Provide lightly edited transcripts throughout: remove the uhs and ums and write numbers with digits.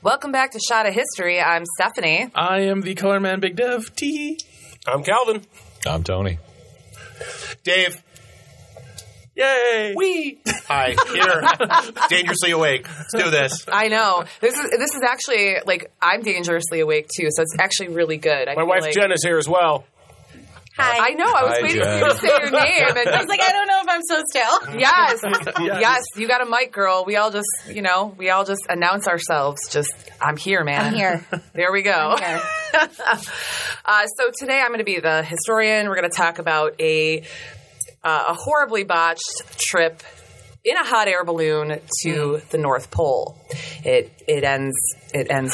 Welcome back to Shot of History. I'm Stephanie. I am the color man, Big Dev. Tee. I'm Calvin. I'm Tony. Dave. Yay! Wee! Hi, here. Dangerously awake. Let's do this. I know. This is actually, like, I'm dangerously awake, too, so it's actually really good. My wife, like, Jen, is here as well. Hi. I know. I was waiting for you to say your name. And I was like, I don't know if I'm so still. Yes. You got a mic, girl. We all just, you know, announce ourselves. Just, I'm here, man. I'm here. There we go. I'm here. So today I'm going to be the historian. We're going to talk about a horribly botched trip in a hot air balloon to the North Pole. It ends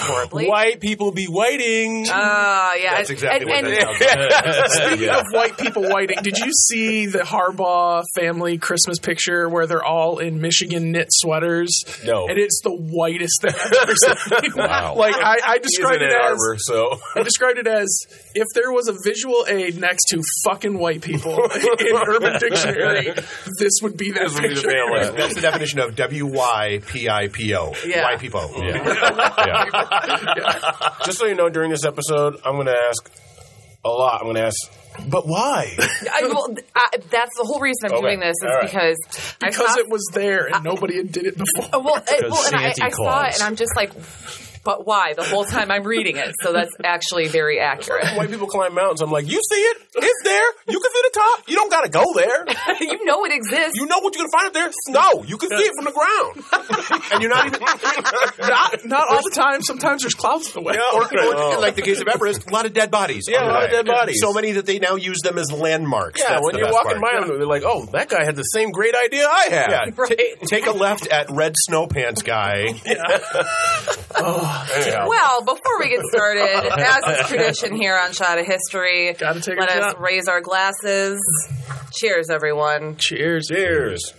horribly. White people be waiting. Yeah. That's exactly what that sounds like. Speaking of white people waiting, did you see the Harbaugh family Christmas picture where they're all in Michigan knit sweaters? No. And it's the whitest thing I've ever seen. Wow. Like, I described it as Arbor, so. I described it as if there was a visual aid next to fucking white people in Urban Dictionary, this would be that picture. That's the definition of WYPIPO. Yeah. White people. Yeah. Yeah. Just so you know, during this episode, I'm going to ask a lot. I'm going to ask, but why? That's the whole reason I'm doing this is because it was there and nobody had did it before. I saw it and I'm just like, but why? The whole time I'm reading it, so that's actually very accurate. White people climb mountains. I'm like, you see it? It's there. You can see the top. You don't gotta go there. You know it exists. You know what you're gonna find up there? Snow. You can see it from the ground, and you're not even not all the time. Sometimes there's clouds in the way. Yeah, or like the case of Everest, a lot of dead bodies. Yeah, So many that they now use them as landmarks. Yeah, that's when you're walking miles, they're like, oh, that guy had the same great idea I had. Yeah, right. Take a left at Red Snow Pants Guy. Yeah. Well, before we get started, as is tradition here on Shot of History, let us raise our glasses. Cheers, everyone. Cheers. Cheers.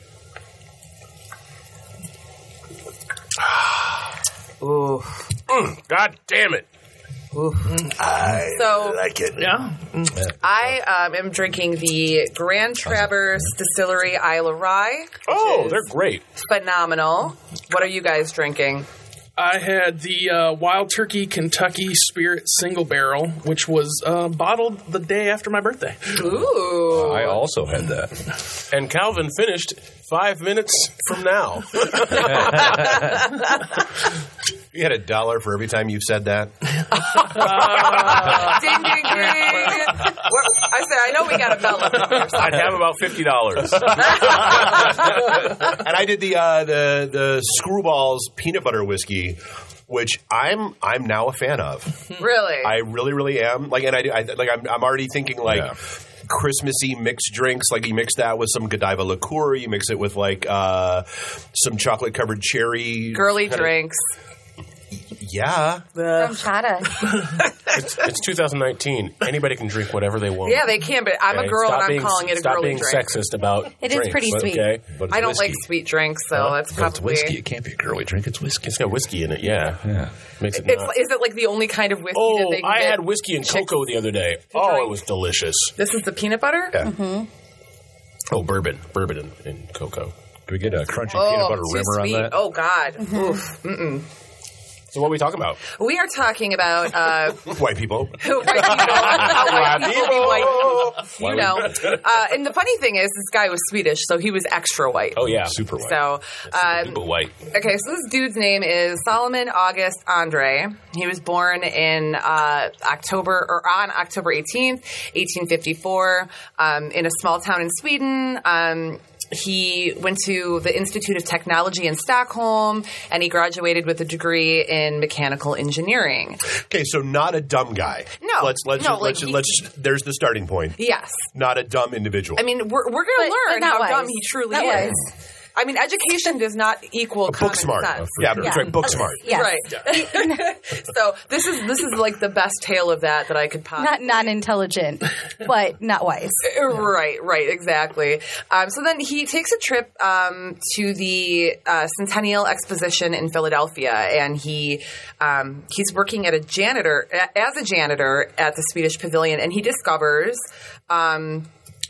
Ooh. God damn it. I like it. Yeah. I am drinking the Grand Traverse Distillery Isle of Rye. Oh, they're great. Phenomenal. What are you guys drinking? I had the Wild Turkey Kentucky Spirit Single Barrel, which was bottled the day after my birthday. Ooh. I also had that. And Calvin finished 5 minutes from now. You had $1 for every time you've said that. Ding, ding, ding. I said, I know we got a bell. I'd have about $50. And I did the Screwball's peanut butter whiskey, which I'm now a fan of. Really? I really, really am. Like, and I'm already thinking like. Yeah. Christmassy mixed drinks, like you mix that with some Godiva liqueur, you mix it with like some chocolate covered cherry girly drinks. Yeah. Ramchata. It's 2019. Anybody can drink whatever they want. Yeah, they can, but I'm a girl and I'm calling it a girly drink. Stop being sexist about it. Drinks, is pretty sweet. Okay? But I don't like sweet drinks, so that's probably... It's whiskey. It can't be a girly drink. It's whiskey. It's got whiskey in it, yeah. Makes it nuts. Is it like the only kind of whiskey that they can get? I had whiskey and cocoa the other day. It was delicious. This is the peanut butter? Yeah. Mm-hmm. Oh, bourbon. Bourbon and cocoa. Do we get a crunchy peanut butter rimmer on that? Oh, God. Mm-hmm. Oof. Mm-mm. So what are we talking about? We are talking about... white people. White people. You know. And the funny thing is, this guy was Swedish, so he was extra white. Oh, yeah. Super white. So, super white. Okay, so this dude's name is Salomon August Andrée. He was born in on October 18th, 1854, in a small town in Sweden. He went to the Institute of Technology in Stockholm, and he graduated with a degree in mechanical engineering. Okay, so not a dumb guy. No. There's the starting point. Yes. Not a dumb individual. I mean, we're going to learn how dumb he truly is. I mean, education does not equal book smart. Sense. Yeah, sure. That's right. Book smart. Yes. Right. Yeah. So this is like the best tale of that I could possibly. Not intelligent, but not wise. Right. Exactly. So then he takes a trip to the Centennial Exposition in Philadelphia, and he's working as a janitor at the Swedish Pavilion, and he discovers.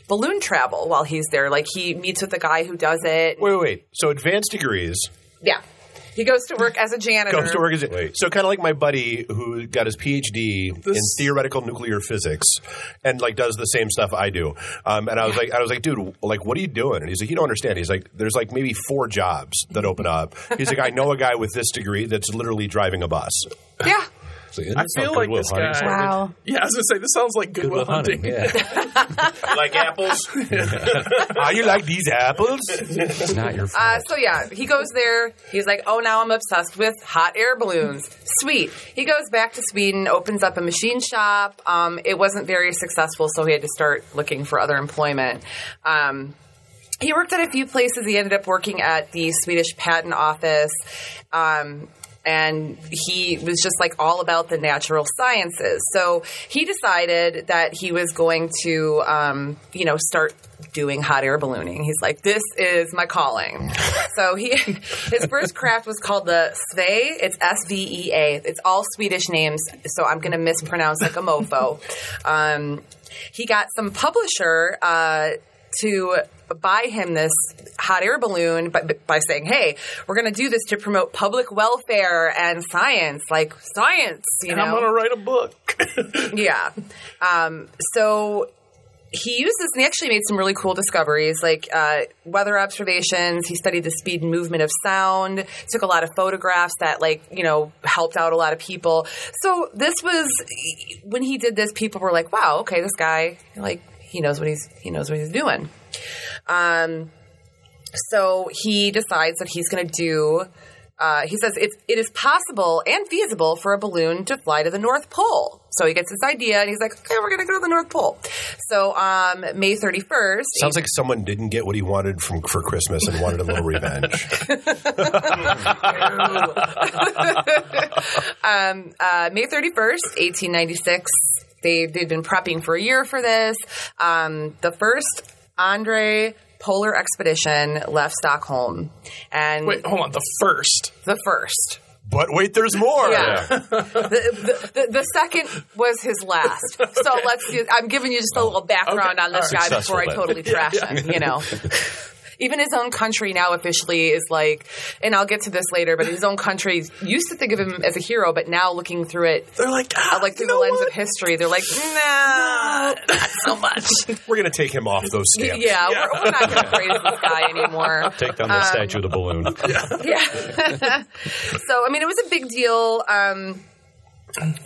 Balloon travel while he's there. Like, he meets with the guy who does it. Wait. So advanced degrees. Yeah. He goes to work as a janitor. So kind of like my buddy who got his PhD in theoretical nuclear physics and, like, does the same stuff I do. And I was like, dude, like, what are you doing? And he's like, you don't understand. He's like, there's, like, maybe 4 jobs that open up. He's like, I know a guy with this degree that's literally driving a bus. Yeah. I feel like this guy. Wow. Yeah, I was going to say, this sounds like Goodwill Hunting. Yeah. Like apples? Are you like these apples? It's not your fault. So, yeah, he goes there. He's like, oh, now I'm obsessed with hot air balloons. Sweet. He goes back to Sweden, opens up a machine shop. It wasn't very successful, so he had to start looking for other employment. He worked at a few places. He ended up working at the Swedish Patent Office. And he was just, like, all about the natural sciences. So he decided that he was going to, start doing hot air ballooning. He's like, this is my calling. So his first craft was called the Svea. It's S-V-E-A. It's all Swedish names, so I'm going to mispronounce like a mofo. He got some publisher to buy him this hot air balloon by saying, hey, we're going to do this to promote public welfare and science, like science, you know. I'm going to write a book. Yeah. So he used this, and he actually made some really cool discoveries, like weather observations. He studied the speed and movement of sound, took a lot of photographs that, like, you know, helped out a lot of people. So this was – when he did this, people were like, wow, okay, this guy, like, he knows what he's doing. So he decides that he's going to do he says it is possible and feasible for a balloon to fly to the North Pole. So he gets this idea, and he's like, okay, we're going to go to the North Pole. So May 31st. Sounds like someone didn't get what he wanted for Christmas and wanted a little revenge. May 31st, 1896. They'd been prepping for a year for this. The first Andrée polar expedition left Stockholm. And wait, hold on. The first. But wait, there's more. Yeah. The second was his last. Okay. So I'm giving you just a little background on this guy before I totally trash him, you know. Even his own country now officially is like, and I'll get to this later, but his own country used to think of him as a hero, but now looking through it, they're like, through the lens of history, they're like, nah, not so much. We're going to take him off those stamps. Yeah. We're not going to praise this guy anymore. Take down the statue of the balloon. Yeah. So, I mean, it was a big deal.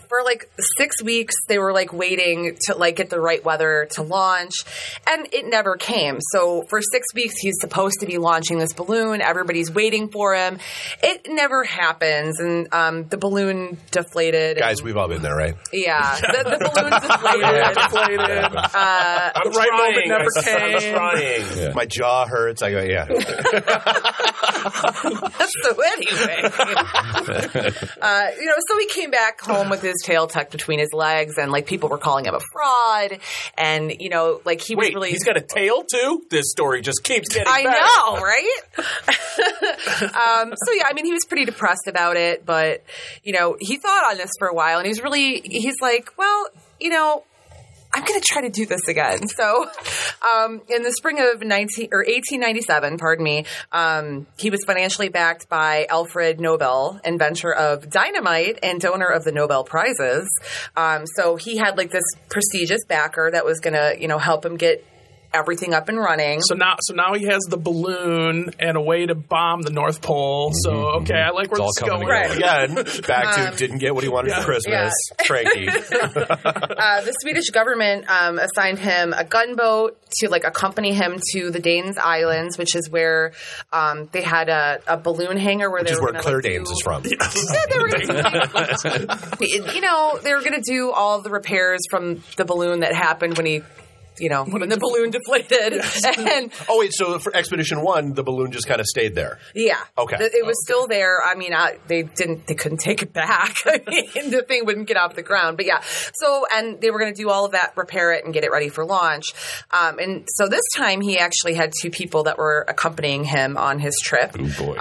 For, like, 6 weeks, they were, like, waiting to, like, get the right weather to launch, and it never came. So for 6 weeks, he's supposed to be launching this balloon. Everybody's waiting for him. It never happens, and the balloon deflated. Guys, we've all been there, right? Yeah. The balloon deflated. I'm trying. Moment never came. I'm trying. Yeah. My jaw hurts. I go, yeah. So anyway. So he came back home with his tail tucked between his legs, and, like, people were calling him a fraud, and, you know, like, he was really – he's got a tail too? This story just keeps getting better. I know, right? So, yeah, I mean, he was pretty depressed about it, but, you know, he thought on this for a while, and he's like, well, you know, I'm going to try to do this again. So in the spring of 1897, he was financially backed by Alfred Nobel, inventor of dynamite and donor of the Nobel Prizes. So he had, like, this prestigious backer that was going to, you know, help him get everything up and running. So now he has the balloon and a way to bomb the North Pole. So, okay, I like where it's going. Right. Again, back to didn't get what he wanted for Christmas. Yeah. Frankie. The Swedish government assigned him a gunboat to, like, accompany him to the Danes Islands, which is where they had a balloon hangar where they were going to Claire Danes is from. You know, they were going to do all the repairs from the balloon that happened when he... You know, when the balloon deflated. Yes. And so for Expedition 1, the balloon just kind of stayed there. Yeah. Okay. It was still there. I mean, they couldn't take it back. I mean, the thing wouldn't get off the ground. But yeah. So, and they were going to do all of that, repair it, and get it ready for launch. And so this time he actually had two people that were accompanying him on his trip. Oh, boy.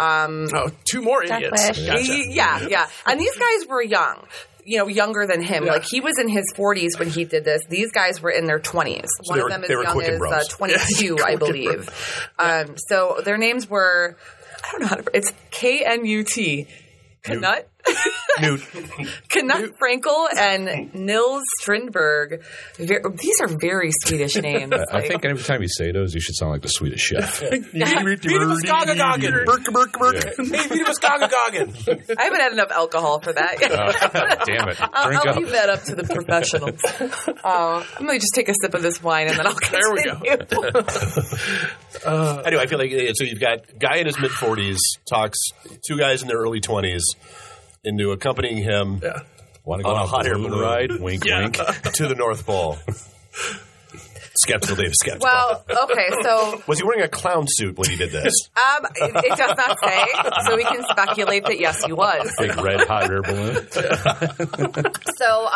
Two more idiots. Gotcha. Yeah. And these guys were young. You know, younger than him. Yeah. Like, he was in his 40s when he did this. These guys were in their 20s. So one of them is young as 22, I believe. Yeah. So their names were, I don't know how to, it's K-N-U-T. Knut. Knut Frænkel and Nils Strindberg. These are very Swedish names. I think every time you say those, you should sound like the Swedish chef. I haven't had enough alcohol for that yet. Damn it. I'll leave that up to the professionals. I'm going to just take a sip of this wine and then I'll continue. There we go. Anyway, I feel like – so you've got guy in his mid-40s talks, two guys in their early 20s. Into accompanying him on a hot air balloon ride, wink, to the North Pole. Skeptical Dave, skeptical. Well, okay, so... Was he wearing a clown suit when he did this? It does not say, so we can speculate that, yes, he was. Big red hot air balloon. So,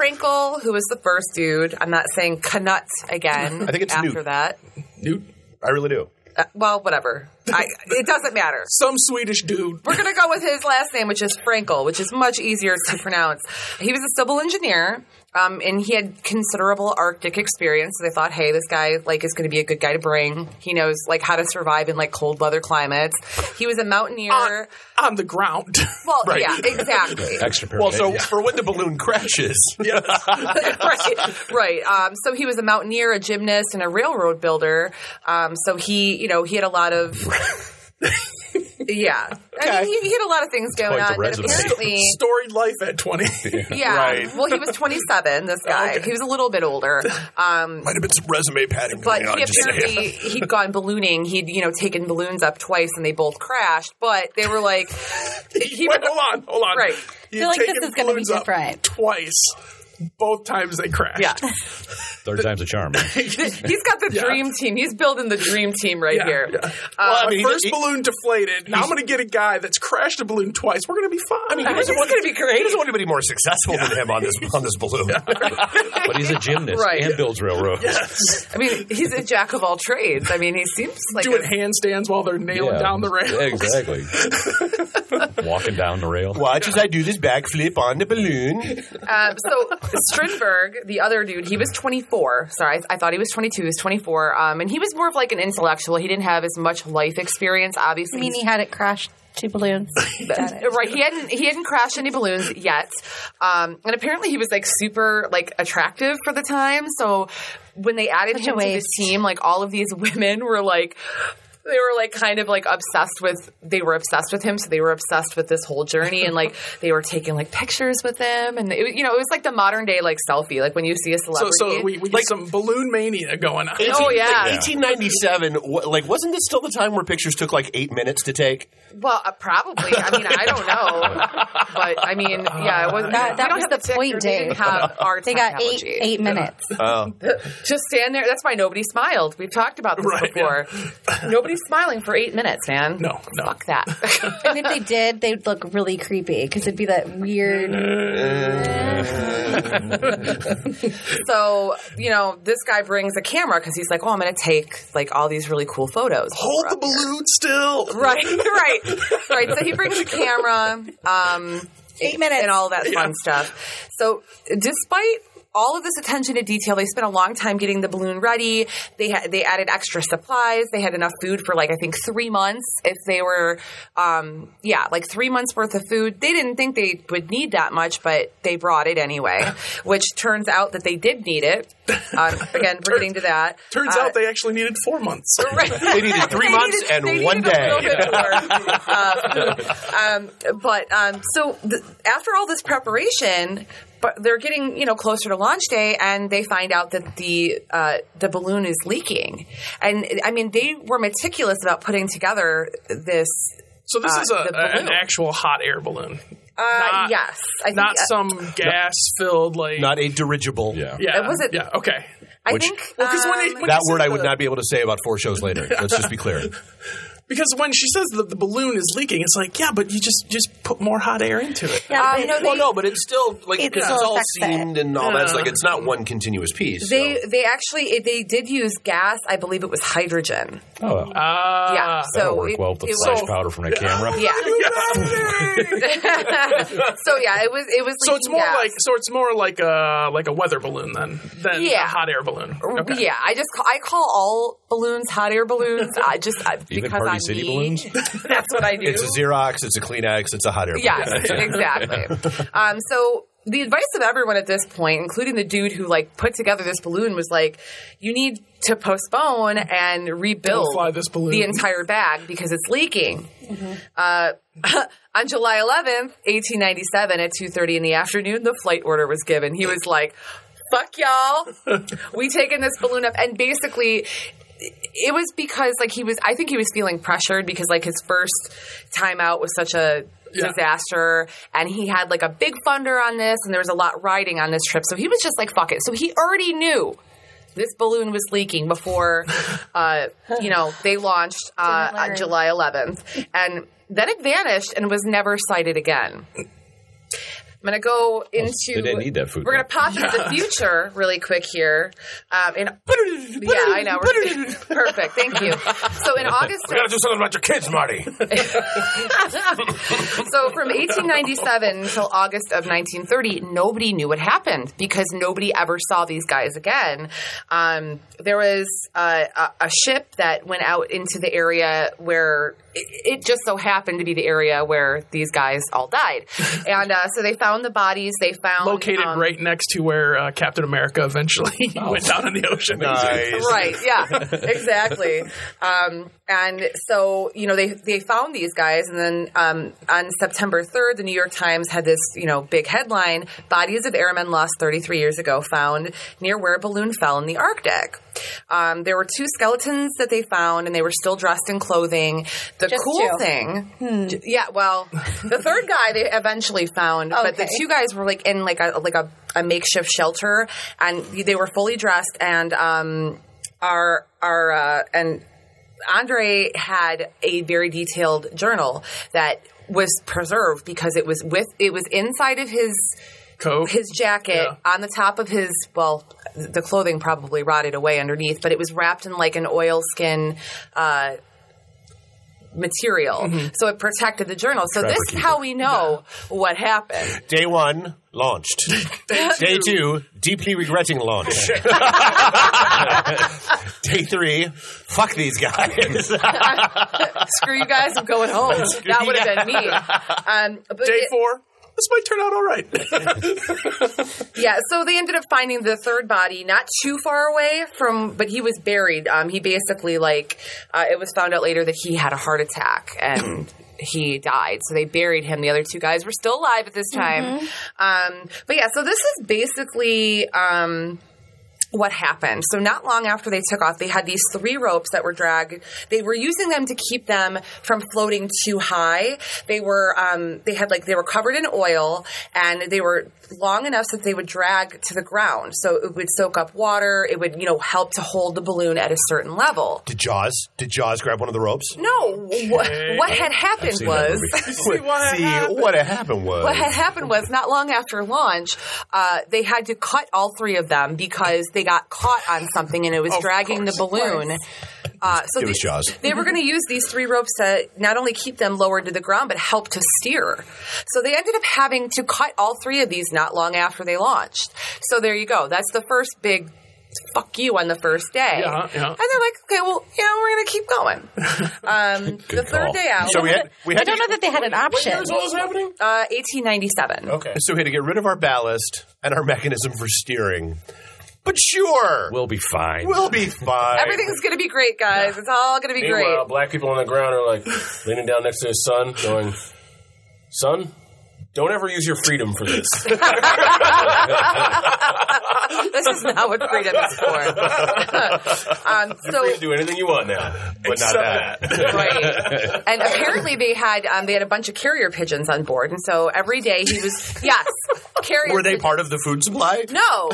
Frænkel, who was the first dude, I'm not saying Knut again I think it's after Newt. That. Newt, I really do. Well, whatever. It doesn't matter. Some Swedish dude. We're going to go with his last name, which is Frænkel, which is much easier to pronounce. He was a civil engineer, and he had considerable Arctic experience. So they thought, hey, this guy is going to be a good guy to bring. He knows how to survive in cold weather climates. He was a mountaineer. On the ground. Well, right. Yeah, exactly. Extra permit. Well, so for when the balloon crashes. Yes. Right. So he was a mountaineer, a gymnast, and a railroad builder. So he had a lot of... Yeah. Okay. I mean, he had a lot of things going on. And apparently, storied life at 20. Yeah. Right. Well, he was 27, this guy. Okay. He was a little bit older. Might have been some resume padding going on. But apparently, he'd gone ballooning. He'd, taken balloons up twice, and they both crashed. But they were like... Wait, hold on. Right. I feel like this is going to be different. Twice. Both times they crashed. Yeah. Third time's a charm. He's got the dream team. He's building the dream team right here. Yeah. Well, first balloon deflated. Now I'm going to get a guy that's crashed a balloon twice. We're going to be fine. I mean, he's going to be great. He doesn't want anybody more successful than him on this balloon. Yeah. But he's a gymnast and builds railroads. Yes. I mean, he's a jack of all trades. I mean, he seems like doing handstands while they're nailing down the rail. Exactly. Walking down the rail. Watch as I do this backflip on the balloon. Strindberg, the other dude, he was 24. Sorry, I thought he was 22. He was 24. And he was more of an intellectual. He didn't have as much life experience, obviously. I mean, he had it crashed. Two balloons. Right. He hadn't crashed any balloons yet. And apparently he was super attractive for the time. So when they added him to the team, all of these women were they were obsessed with him. So they were obsessed with this whole journey and they were taking pictures with him. And it was the modern day selfie, when you see a celebrity. So we get some balloon mania going on. 1897. Wasn't this still the time where pictures took 8 minutes to take? Well, probably. I mean, I don't know. But I mean, yeah, it wasn't. That was the point. They didn't have our technology. They got eight minutes. Oh. Just stand there. That's why nobody smiled. We've talked about this before. Yeah. Nobody smiling for 8 minutes, man. No. Fuck that. And if they did, they'd look really creepy because it'd be that weird. So, this guy brings a camera because he's I'm going to take all these really cool photos. Hold the balloon still. Right. So he brings a camera, 8 minutes, and all that fun stuff. So despite all of this attention to detail. They spent a long time getting the balloon ready. They added extra supplies. They had enough food for, like, I think 3 months. If they were, like 3 months worth of food. They didn't think they would need that much, but they brought it anyway, which turns out that they did need it. Again, we're getting to that. Turns out they actually needed 4 months. Right. They needed 3 months and 1 day. So after all this preparation, but they're getting, closer to launch day, and they find out that the balloon is leaking. And I mean, they were meticulous about putting together this. So this is an actual hot air balloon. Yes. I think, not some gas-filled, like... Not a dirigible. Yeah. It wasn't... Yeah, okay. I think... Well, when that word I would not be able to say about 4 shows later. Let's just be clear. Because when she says the balloon is leaking, it's like, yeah, but you just put more hot air into it. But it's still, like, because it's all seamed and all that. It's like, it's not one continuous piece. They actually, they did use gas. I believe it was hydrogen. Yeah. So that'll work well with the flash powder from that camera. Yeah. So yeah, it was. So it's more like a weather balloon than a hot air balloon. Okay. Yeah, I call all balloons hot air balloons. Even Party City balloons? That's what I do. It's a Xerox. It's a Kleenex. It's a hot air balloon. Yes, exactly. So the advice of everyone at this point, including the dude who, like, put together this balloon, was like, you need to postpone and rebuild the entire bag because it's leaking. Mm-hmm. On July 11th, 1897, at 2:30 in the afternoon, the flight order was given. He was like, fuck y'all. We taking this balloon up. And basically... It was because, like, I think he was feeling pressured because, like, his first time out was such a disaster, and he had, like, a big funder on this, and there was a lot riding on this trip. So he was just like, fuck it. So he already knew this balloon was leaking before, they launched on July 11th. And then it vanished and was never sighted again. I'm going to go into – They didn't need that food. We're going to pop into the future really quick here. I know. Perfect. Thank you. So in August – We got to do something about your kids, Marty. So from 1897 until August of 1930, nobody knew what happened because nobody ever saw these guys again. There was a ship that went out into the area where – it just so happened to be the area where these guys all died. And so they found the bodies. They found... Located right next to where Captain America eventually went down in the ocean. Nice. Right, yeah, exactly. And so, they found these guys. And then on September 3rd, the New York Times had this, big headline, Bodies of Airmen Lost 33 Years Ago Found Near Where Balloon Fell in the Arctic. There were 2 skeletons that they found, and they were still dressed in clothing. The Just cool two. Thing, hmm. yeah. Well, the third guy they eventually found, okay. but the 2 guys were like in a makeshift shelter, and they were fully dressed, and and Andrée had a very detailed journal that was preserved because it was inside of his. Coat. His jacket on the top of his the clothing probably rotted away underneath, but it was wrapped in like an oilskin material, mm-hmm. so it protected the journal. So this is how we know what happened. Day 1 launched. Day 2 deeply regretting launch. Day 3 fuck these guys. Screw you guys, I'm going home. That would have been me. But Day 4. This might turn out all right. Yeah, so they ended up finding the third body not too far away from – but he was buried. He basically it was found out later that he had a heart attack and he died. So they buried him. The other 2 guys were still alive at this time. Mm-hmm. But yeah, so this is basically what happened. So not long after they took off, they had these 3 ropes that were dragged. They were using them to keep them from floating too high. They were they were covered in oil, and they were long enough so that they would drag to the ground. So it would soak up water. It would, help to hold the balloon at a certain level. Did Jaws grab one of the ropes? No. Okay. What had happened was... What had happened was not long after launch, they had to cut all 3 of them because they got caught on something and it was dragging the balloon So it was Jaws. They were going to use these three ropes to not only keep them lowered to the ground, but help to steer. So they ended up having to cut all three of these not long after they launched. So there you go. That's the first big fuck you on the first day. Yeah, yeah. And they're like, okay, well, you know, we're going to keep going. The third day out. So I don't know that they had an option. What year was all this happening? 1897. Okay. So we had to get rid of our ballast and our mechanism for steering. But sure. We'll be fine. We'll be fine. Everything's going to be great, guys. Yeah. It's all going to be great. Meanwhile, black people on the ground are like leaning down next to the sun going, son, don't ever use your freedom for this. This is not what freedom is for. So you can do anything you want now, but not that. Right. And apparently they had a bunch of carrier pigeons on board, and so every day he was carrier. Were they part of the food supply? No,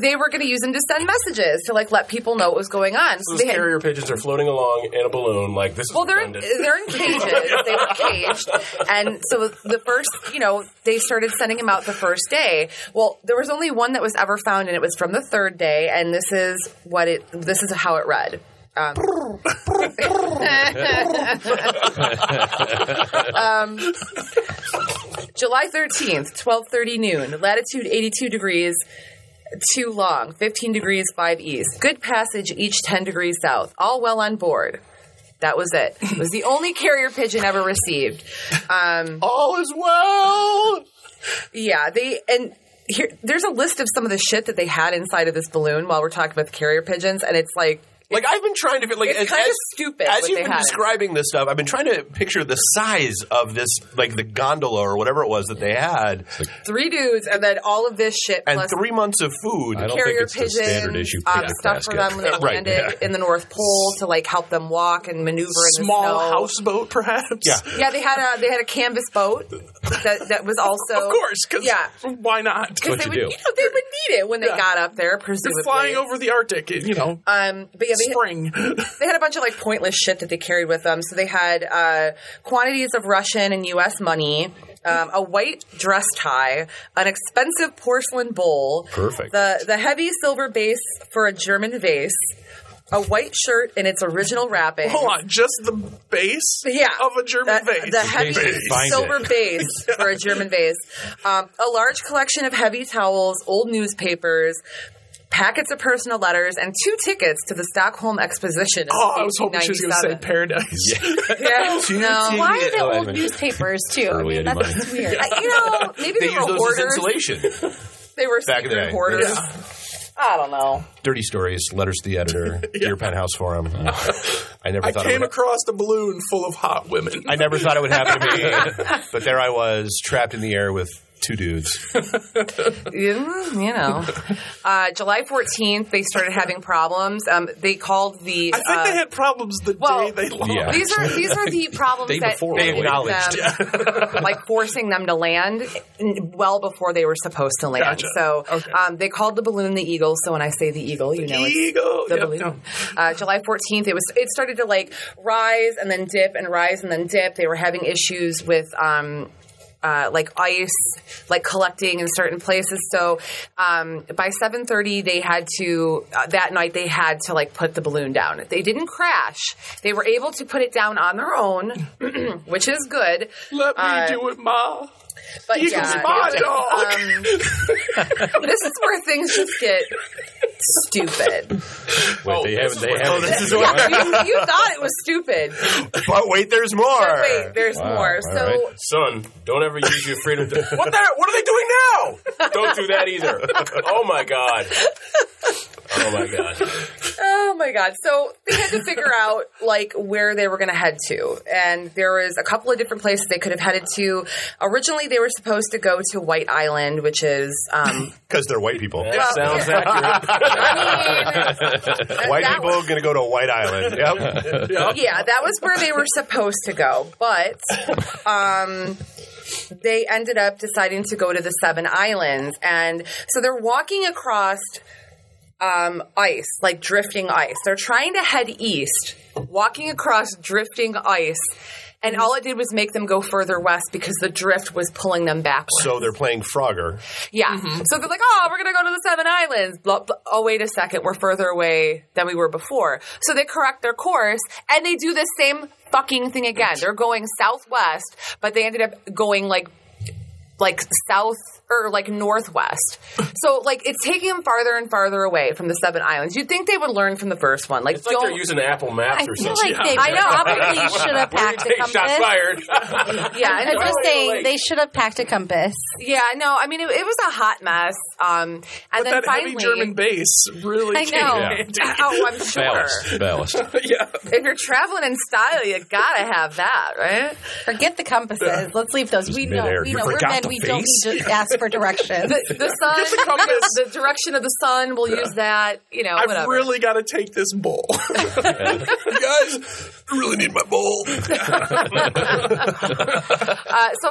they were going to use them to send messages to let people know what was going on. So those carrier pigeons are floating along in a balloon like this. Well, they're in cages. They were caged, and so the first they started sending them out the first day. Well, there was only one that was ever found, and it was from the third day, and this is how it read. July 13th, 12:30 noon, latitude 82 degrees, too long, 15 degrees, 5 east. Good passage, each 10 degrees south. All well on board. That was it. It was the only carrier pigeon ever received. All is well! Yeah, there's a list of some of the shit that they had inside of this balloon while we're talking about the carrier pigeons, and it's like... Like, I've been trying to... Like, it's kind of stupid. As you've been describing this stuff, I've been trying to picture the size of this, the gondola or whatever it was that they had. Three dudes, and then all of this shit. And plus 3 months of food. I don't think it's the standard issue stuff for them when they landed in the North Pole to, help them walk and maneuver in the snow. Small houseboat, perhaps? Yeah. Yeah, they had a canvas boat that was also... Of course, because why not? Because they would need it when they got up there, presumably. They're flying over the Arctic, But yeah, spring. They had a bunch of pointless shit that they carried with them. So they had quantities of Russian and U.S. money, a white dress tie, an expensive porcelain bowl, perfect. The heavy silver base for a German vase. A white shirt in its original wrapping. Hold on, just the base of a German vase. The heavy silver base for a German vase. A large collection of heavy towels, old newspapers, packets of personal letters, and 2 tickets to the Stockholm Exposition. Oh, I was hoping she was going to say Paradise. Yeah. Why are there old newspapers, too? I mean, that's weird. Maybe they were hoarders. They used those as insulation. They were secret hoarders. Yeah. I don't know. Dirty stories, letters to the editor, Dear Penthouse Forum. I came across a balloon full of hot women. I never thought it would happen to me. But there I was, trapped in the air with... 2 dudes. July 14th, they started having problems. They called the... I think they had problems the day they launched. Yeah. These are the problems they acknowledged. Them, forcing them to land well before they were supposed to land. Gotcha. So they called the balloon the Eagle. So when I say the Eagle, it's the balloon. No. July 14th, it started to rise and then dip and rise and then dip. They were having issues with... ice, collecting in certain places. So by 7:30, they had to that night they had to put the balloon down. They didn't crash. They were able to put it down on their own, which is good. Let me do it, Ma. But this is where things just get stupid. You thought it was stupid. But wait, there's more. More. So, right. Son, don't ever use your freedom. What are they doing now? Don't do that either. Oh, my God. So they had to figure out, where they were going to head to. And there was a couple of different places they could have headed to. Originally, they were supposed to go to White Island, which is... Because they're white people. That sounds accurate. White people are going to go to White Island. Yep. Yeah, that was where they were supposed to go. But... they ended up deciding to go to the 7 Islands. And so they're walking across... ice, like drifting ice. They're trying to head east, walking across drifting ice, and all it did was make them go further west because the drift was pulling them backwards. So they're playing Frogger. Yeah. Mm-hmm. So they're like, oh, we're going to go to the Seven Islands. Blah, blah. Oh, wait a second. We're further away than we were before. So they correct their course, and they do the same fucking thing again. They're going southwest, but they ended up going like south or like northwest. So like it's taking them farther and farther away from the Seven Islands. You'd think they would learn from the first one. Like, it's like they're using Apple Maps or something. Like I know. Probably should have packed a compass. Shot fired. Yeah, and I was saying they should have packed a compass. Yeah, no, I mean it was a hot mess. And but then that finally, heavy German base really. I know. Yeah. Oh, I'm sure. Ballast. Yeah. If you're traveling in style, you gotta have that, right? Forget the compasses. Let's leave those. Just we know we're men. We don't need to ask for directions. The sun, the direction of the sun, we'll use that, you know, whatever. I've really got to take this bowl. Guys, I really need my bowl. So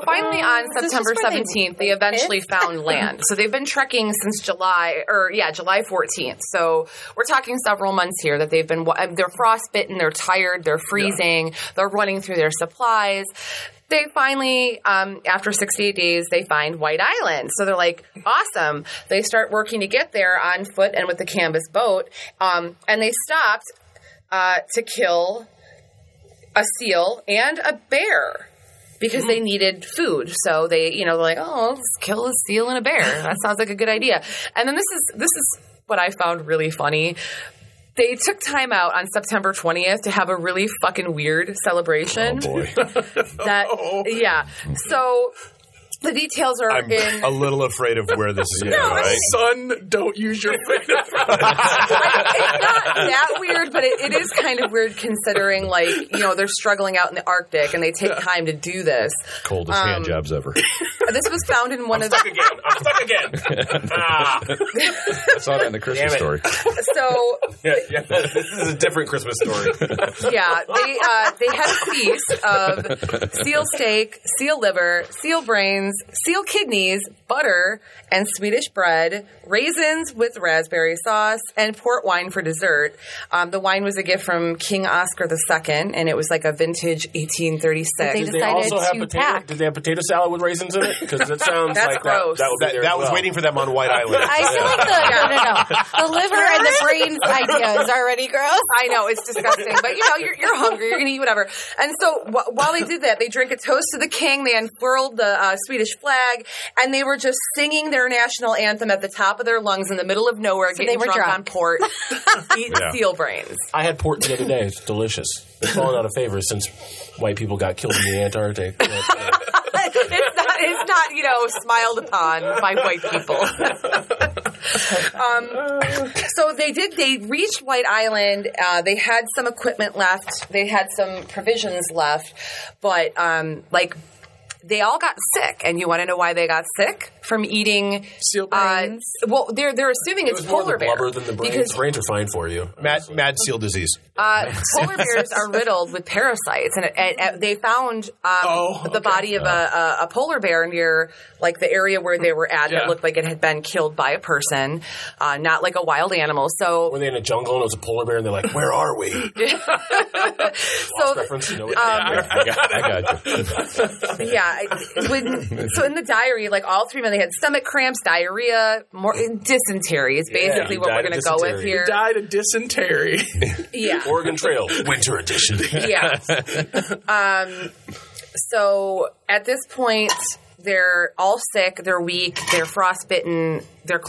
finally on September 17th, they eventually found land. So they've been trekking since July 14th. So we're talking several months here that they've been – they're frostbitten, they're tired, they're freezing, they're running through their supplies. They finally, after 68 days, they find White Island. So they're like, awesome. They start working to get there on foot and with the canvas boat. And they stopped to kill a seal and a bear because they needed food. So they, you know, they're like, oh, let's kill a seal and a bear. That sounds like a good idea. And then this is what I found really funny. They took time out on September 20th to have a really fucking weird celebration. Oh, boy. Yeah. So the details are I'm a little afraid of where this is going, right? Son, don't use your finger. It's not that weird, but it is kind of weird considering, like, you know, they're struggling out in the Arctic and they take time to do this. Coldest hand jobs ever. This was found in one I'm stuck again. Ah. I saw that in the Christmas story. So this is a different Christmas story. Yeah, they had a feast of seal steak, seal liver, seal brains, seal kidneys, butter, and Swedish bread, raisins with raspberry sauce, and port wine for dessert. The wine was a gift from King Oscar II, and it was like a vintage 1836. Did they have potato salad with raisins in it? Because it sounds like gross. That would be that was waiting for them on White Island. I feel like the liver and the brains idea is already gross. I know, it's disgusting. But, you know, you're hungry. You're going to eat whatever. And so while they did that, they drank a toast to the king. They unfurled the Swedish flag, and they were just singing their national anthem at the top of their lungs in the middle of nowhere, so getting drunk on port, eating seal brains. I had port the other day. It's delicious. It's fallen out of favor since white people got killed in the Antarctic. It's not, you know, smiled upon by white people. So they reached White Island. They had some equipment left. They had some provisions left. But, they all got sick, and you want to know why they got sick? From eating seal brains. Well, they're assuming it's polar bear. It was more the blubber than the brains. Because brains are fine for you. Mad seal disease. Polar bears are riddled with parasites, and they found the body of a polar bear near like the area where they were at. That looked like it had been killed by a person, not like a wild animal. So were they in a jungle and it was a polar bear, and they're like, "Where are we?" I got you. Yeah. So in the diary, like all 3 men, they had stomach cramps, diarrhea, dysentery is basically what we're going to go with here. He died of dysentery. Yeah. Oregon Trail, winter edition. Yeah. So at this point, they're all sick, they're weak, they're frostbitten, they're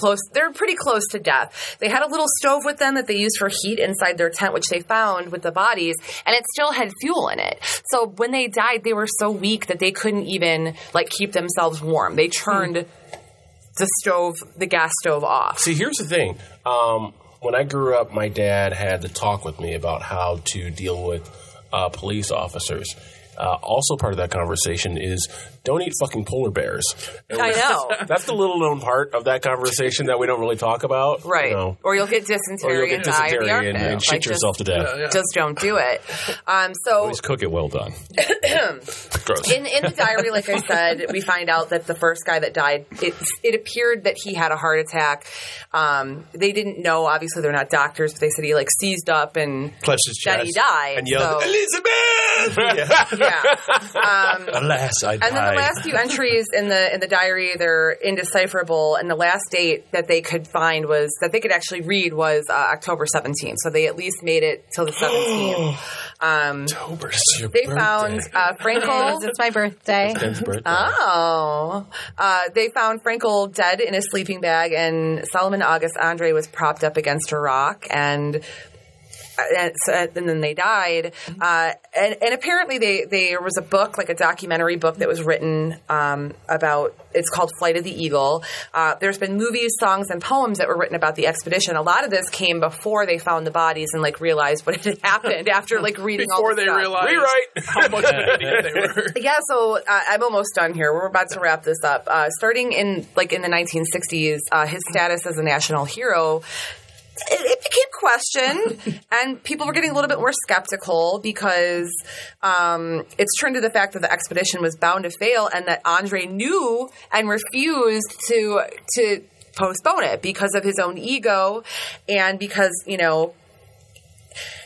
pretty close to death. They had a little stove with them that they used for heat inside their tent, which they found with the bodies, and it still had fuel in it. So when they died, they were so weak that they couldn't even like keep themselves warm. They turned the gas stove off. See, here's the thing. When I grew up, my dad had the talk with me about how to deal with police officers. Also part of that conversation is don't eat fucking polar bears. And I know. That's the little-known part of that conversation that we don't really talk about. Right. You know. Or you'll get dysentery, and die and shit yourself to death. Yeah, yeah. Just don't do it. So always cook it well done. Gross. In the diary, like I said, we find out that the first guy that died, it appeared that he had a heart attack. They didn't know. Obviously, they're not doctors, but they said he like seized up and clutched his chest. That he died. And yelled, Elizabeth! Yeah. Alas, I died. And then the last few entries in the diary, they're indecipherable. And the last date that they could find was – that they could actually read was October 17th. So they at least made it till the 17th. October. They birthday. Found Frænkel. It's my birthday. It's Ben's birthday. Oh. They found Frænkel dead in a sleeping bag, and Salomon August Andrée was propped up against a rock, and then they died. And apparently there was a book, like a documentary book that was written about – it's called Flight of the Eagle. There's been movies, songs, and poems that were written about the expedition. A lot of this came before they found the bodies and, like, realized what had happened after, like, reading all the stuff. Before they realized how much of an idiot they were. Yeah, so I'm almost done here. We're about to wrap this up. Starting in the 1960s, his status as a national hero – it became questioned, and people were getting a little bit more skeptical because it's turned to the fact that the expedition was bound to fail and that Andrée knew and refused to postpone it because of his own ego and because, you know,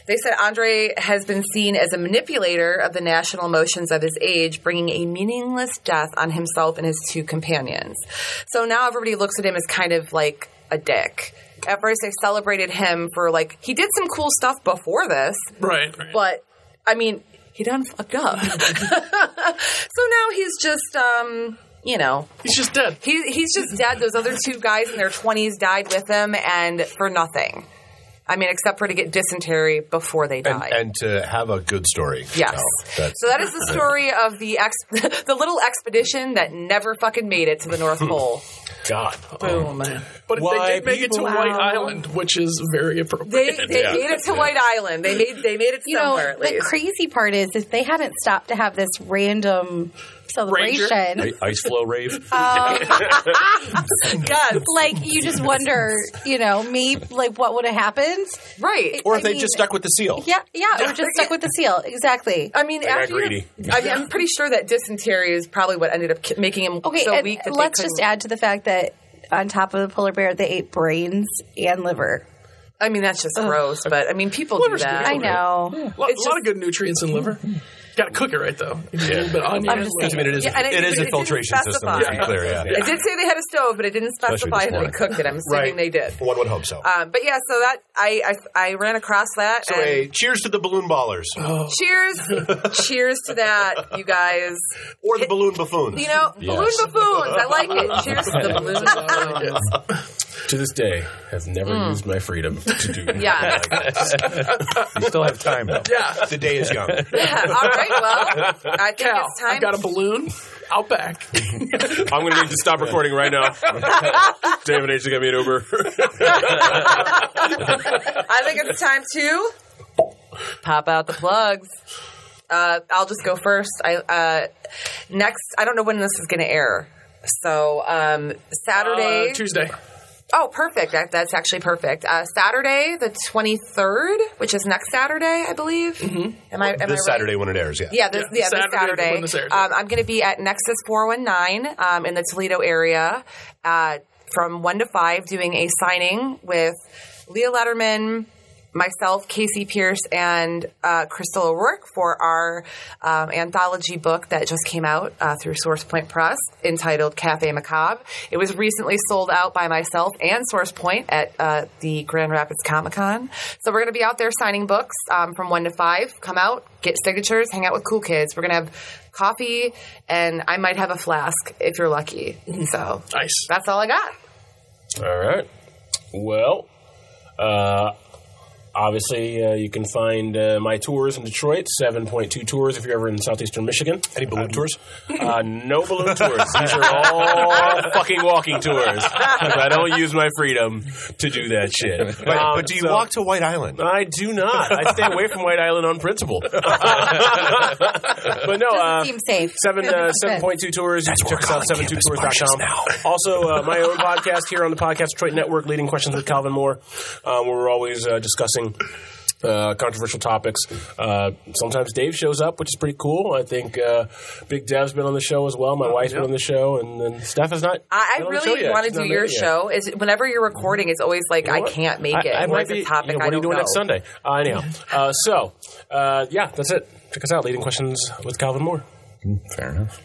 they said Andrée has been seen as a manipulator of the national emotions of his age, bringing a meaningless death on himself and his two companions. So now everybody looks at him as kind of like a dick. At first, they celebrated him for, like, he did some cool stuff before this. Right. But, I mean, he done fucked up. So now he's just, you know. He's just dead. He's just dead. Those other two guys in their 20s died with him and for nothing. I mean, except for to get dysentery before they died. And to have a good story. Yes. So that is the story of the little expedition that never fucking made it to the North Pole. God. Boom. But they did make it to White Island, which is very appropriate. They made it to White Island. They made it somewhere, at least. The crazy part is if they hadn't stopped to have this random celebration. Ice flow rave. Yes. Like, you just wonder, you know, like, what would have happened? Right. Or if they just stuck with the seal. Yeah, or just stuck with the seal. Exactly. I mean, after greedy. I'm pretty sure that dysentery is probably what ended up making him so weak. That let's just add to the fact that on top of the polar bear, they ate brains and liver. I mean, that's just gross, but, I mean, people do that. I know. Yeah. A lot of good nutrients in liver. Got to cook it right, though. Yeah. But on your I mean, it is a filtration system, to be clear. Yeah. Yeah. It did say they had a stove, but it didn't specify that they cooked it. I'm assuming they did. One would hope so. But, yeah, so that I ran across that. So cheers to the balloon ballers. Oh. Cheers to that, you guys. Or the balloon buffoons. You know, balloon buffoons. I like it. Cheers to the balloon buffoons. To this day, I've never used my freedom to do like that. You still have time, though. Yeah. The day is young. Yeah. All right. Well, I think it's time. I've got a balloon out back. I'm going to need to stop recording right now. David H. got me an Uber. I think it's time to pop out the plugs. I'll just go first. Next, I don't know when this is going to air. So Saturday. Tuesday. Oh, perfect. That's actually perfect. Saturday, the 23rd, which is next Saturday, I believe. Mm-hmm. Am I right? Saturday when it airs, yeah. Saturday. When this airs, I'm going to be at Nexus 419 in the Toledo area from 1 to 5 doing a signing with Leah Letterman, myself, Casey Pierce, and Crystal O'Rourke for our anthology book that just came out through Source Point Press entitled Cafe Macabre. It was recently sold out by myself and Source Point at the Grand Rapids Comic Con. So we're going to be out there signing books from 1 to 5. Come out, get signatures, hang out with cool kids. We're going to have coffee, and I might have a flask if you're lucky. So nice. That's all I got. All right. Well, Obviously, you can find my tours in Detroit, 7.2 tours if you're ever in southeastern Michigan. Any balloon tours? No balloon tours. These are all fucking walking tours. I don't use my freedom to do that shit. But do you walk to White Island? I do not. I stay away from White Island on principle. But no, seem safe. 7.2 tours. You can check us out, 7.2tours.com. Also, my own podcast here on the Podcast Detroit Network, Leading Questions with Calvin Moore, where we're always discussing controversial topics. Sometimes Dave shows up, which is pretty cool. I think Big Dev's been on the show as well. My wife's been on the show, and Steph has not. I really want to do your show. Is whenever you're recording, it's always like, you know, I can't make it. I might be. Topic, you know, I what are you doing next Sunday? Anyhow, yeah, that's it. Check us out. Leading Questions with Calvin Moore. Fair enough.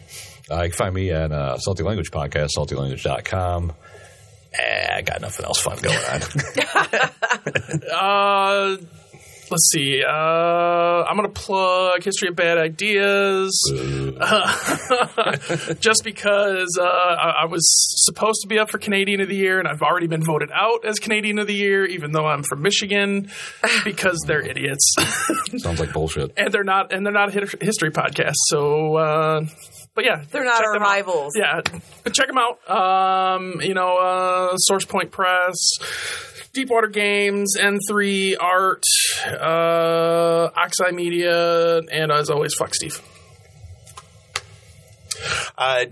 You can find me at Salty Language Podcast, saltylanguage.com. I got nothing else fun going on. Let's see. I'm going to plug History of Bad Ideas. Just because I was supposed to be up for Canadian of the Year, and I've already been voted out as Canadian of the Year, even though I'm from Michigan, because they're idiots. Sounds like bullshit. And they're not a history podcast, so... But yeah, they're not our rivals. Yeah, but check them out. Source Point Press, Deepwater Games, N3 Art, Oxide Media, and as always, fuck Steve.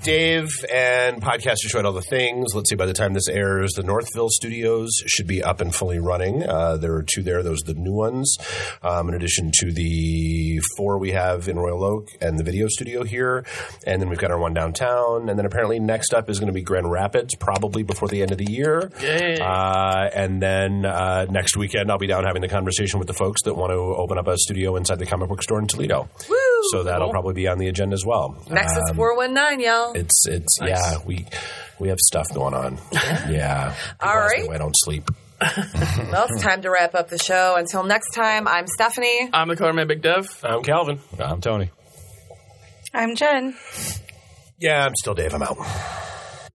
Dave and Podcast Detroit, all the things. Let's see, by the time this airs, the Northville Studios should be up and fully running. There are two there. Those are the new ones. In addition to the four we have in Royal Oak and the video studio here. And then we've got our one downtown. And then apparently next up is going to be Grand Rapids, probably before the end of the year. Yay. And then next weekend I'll be down having the conversation with the folks that want to open up a studio inside the comic book store in Toledo. Woo! So that'll probably be on the agenda as well. Nexus 419, y'all. It's nice. Yeah, we have stuff going on. Yeah. All right. I don't sleep. Well, it's time to wrap up the show. Until next time, I'm Stephanie. I'm the Colorman Big Dev. I'm Calvin. I'm Tony. I'm Jen. Yeah, I'm still Dave. I'm out.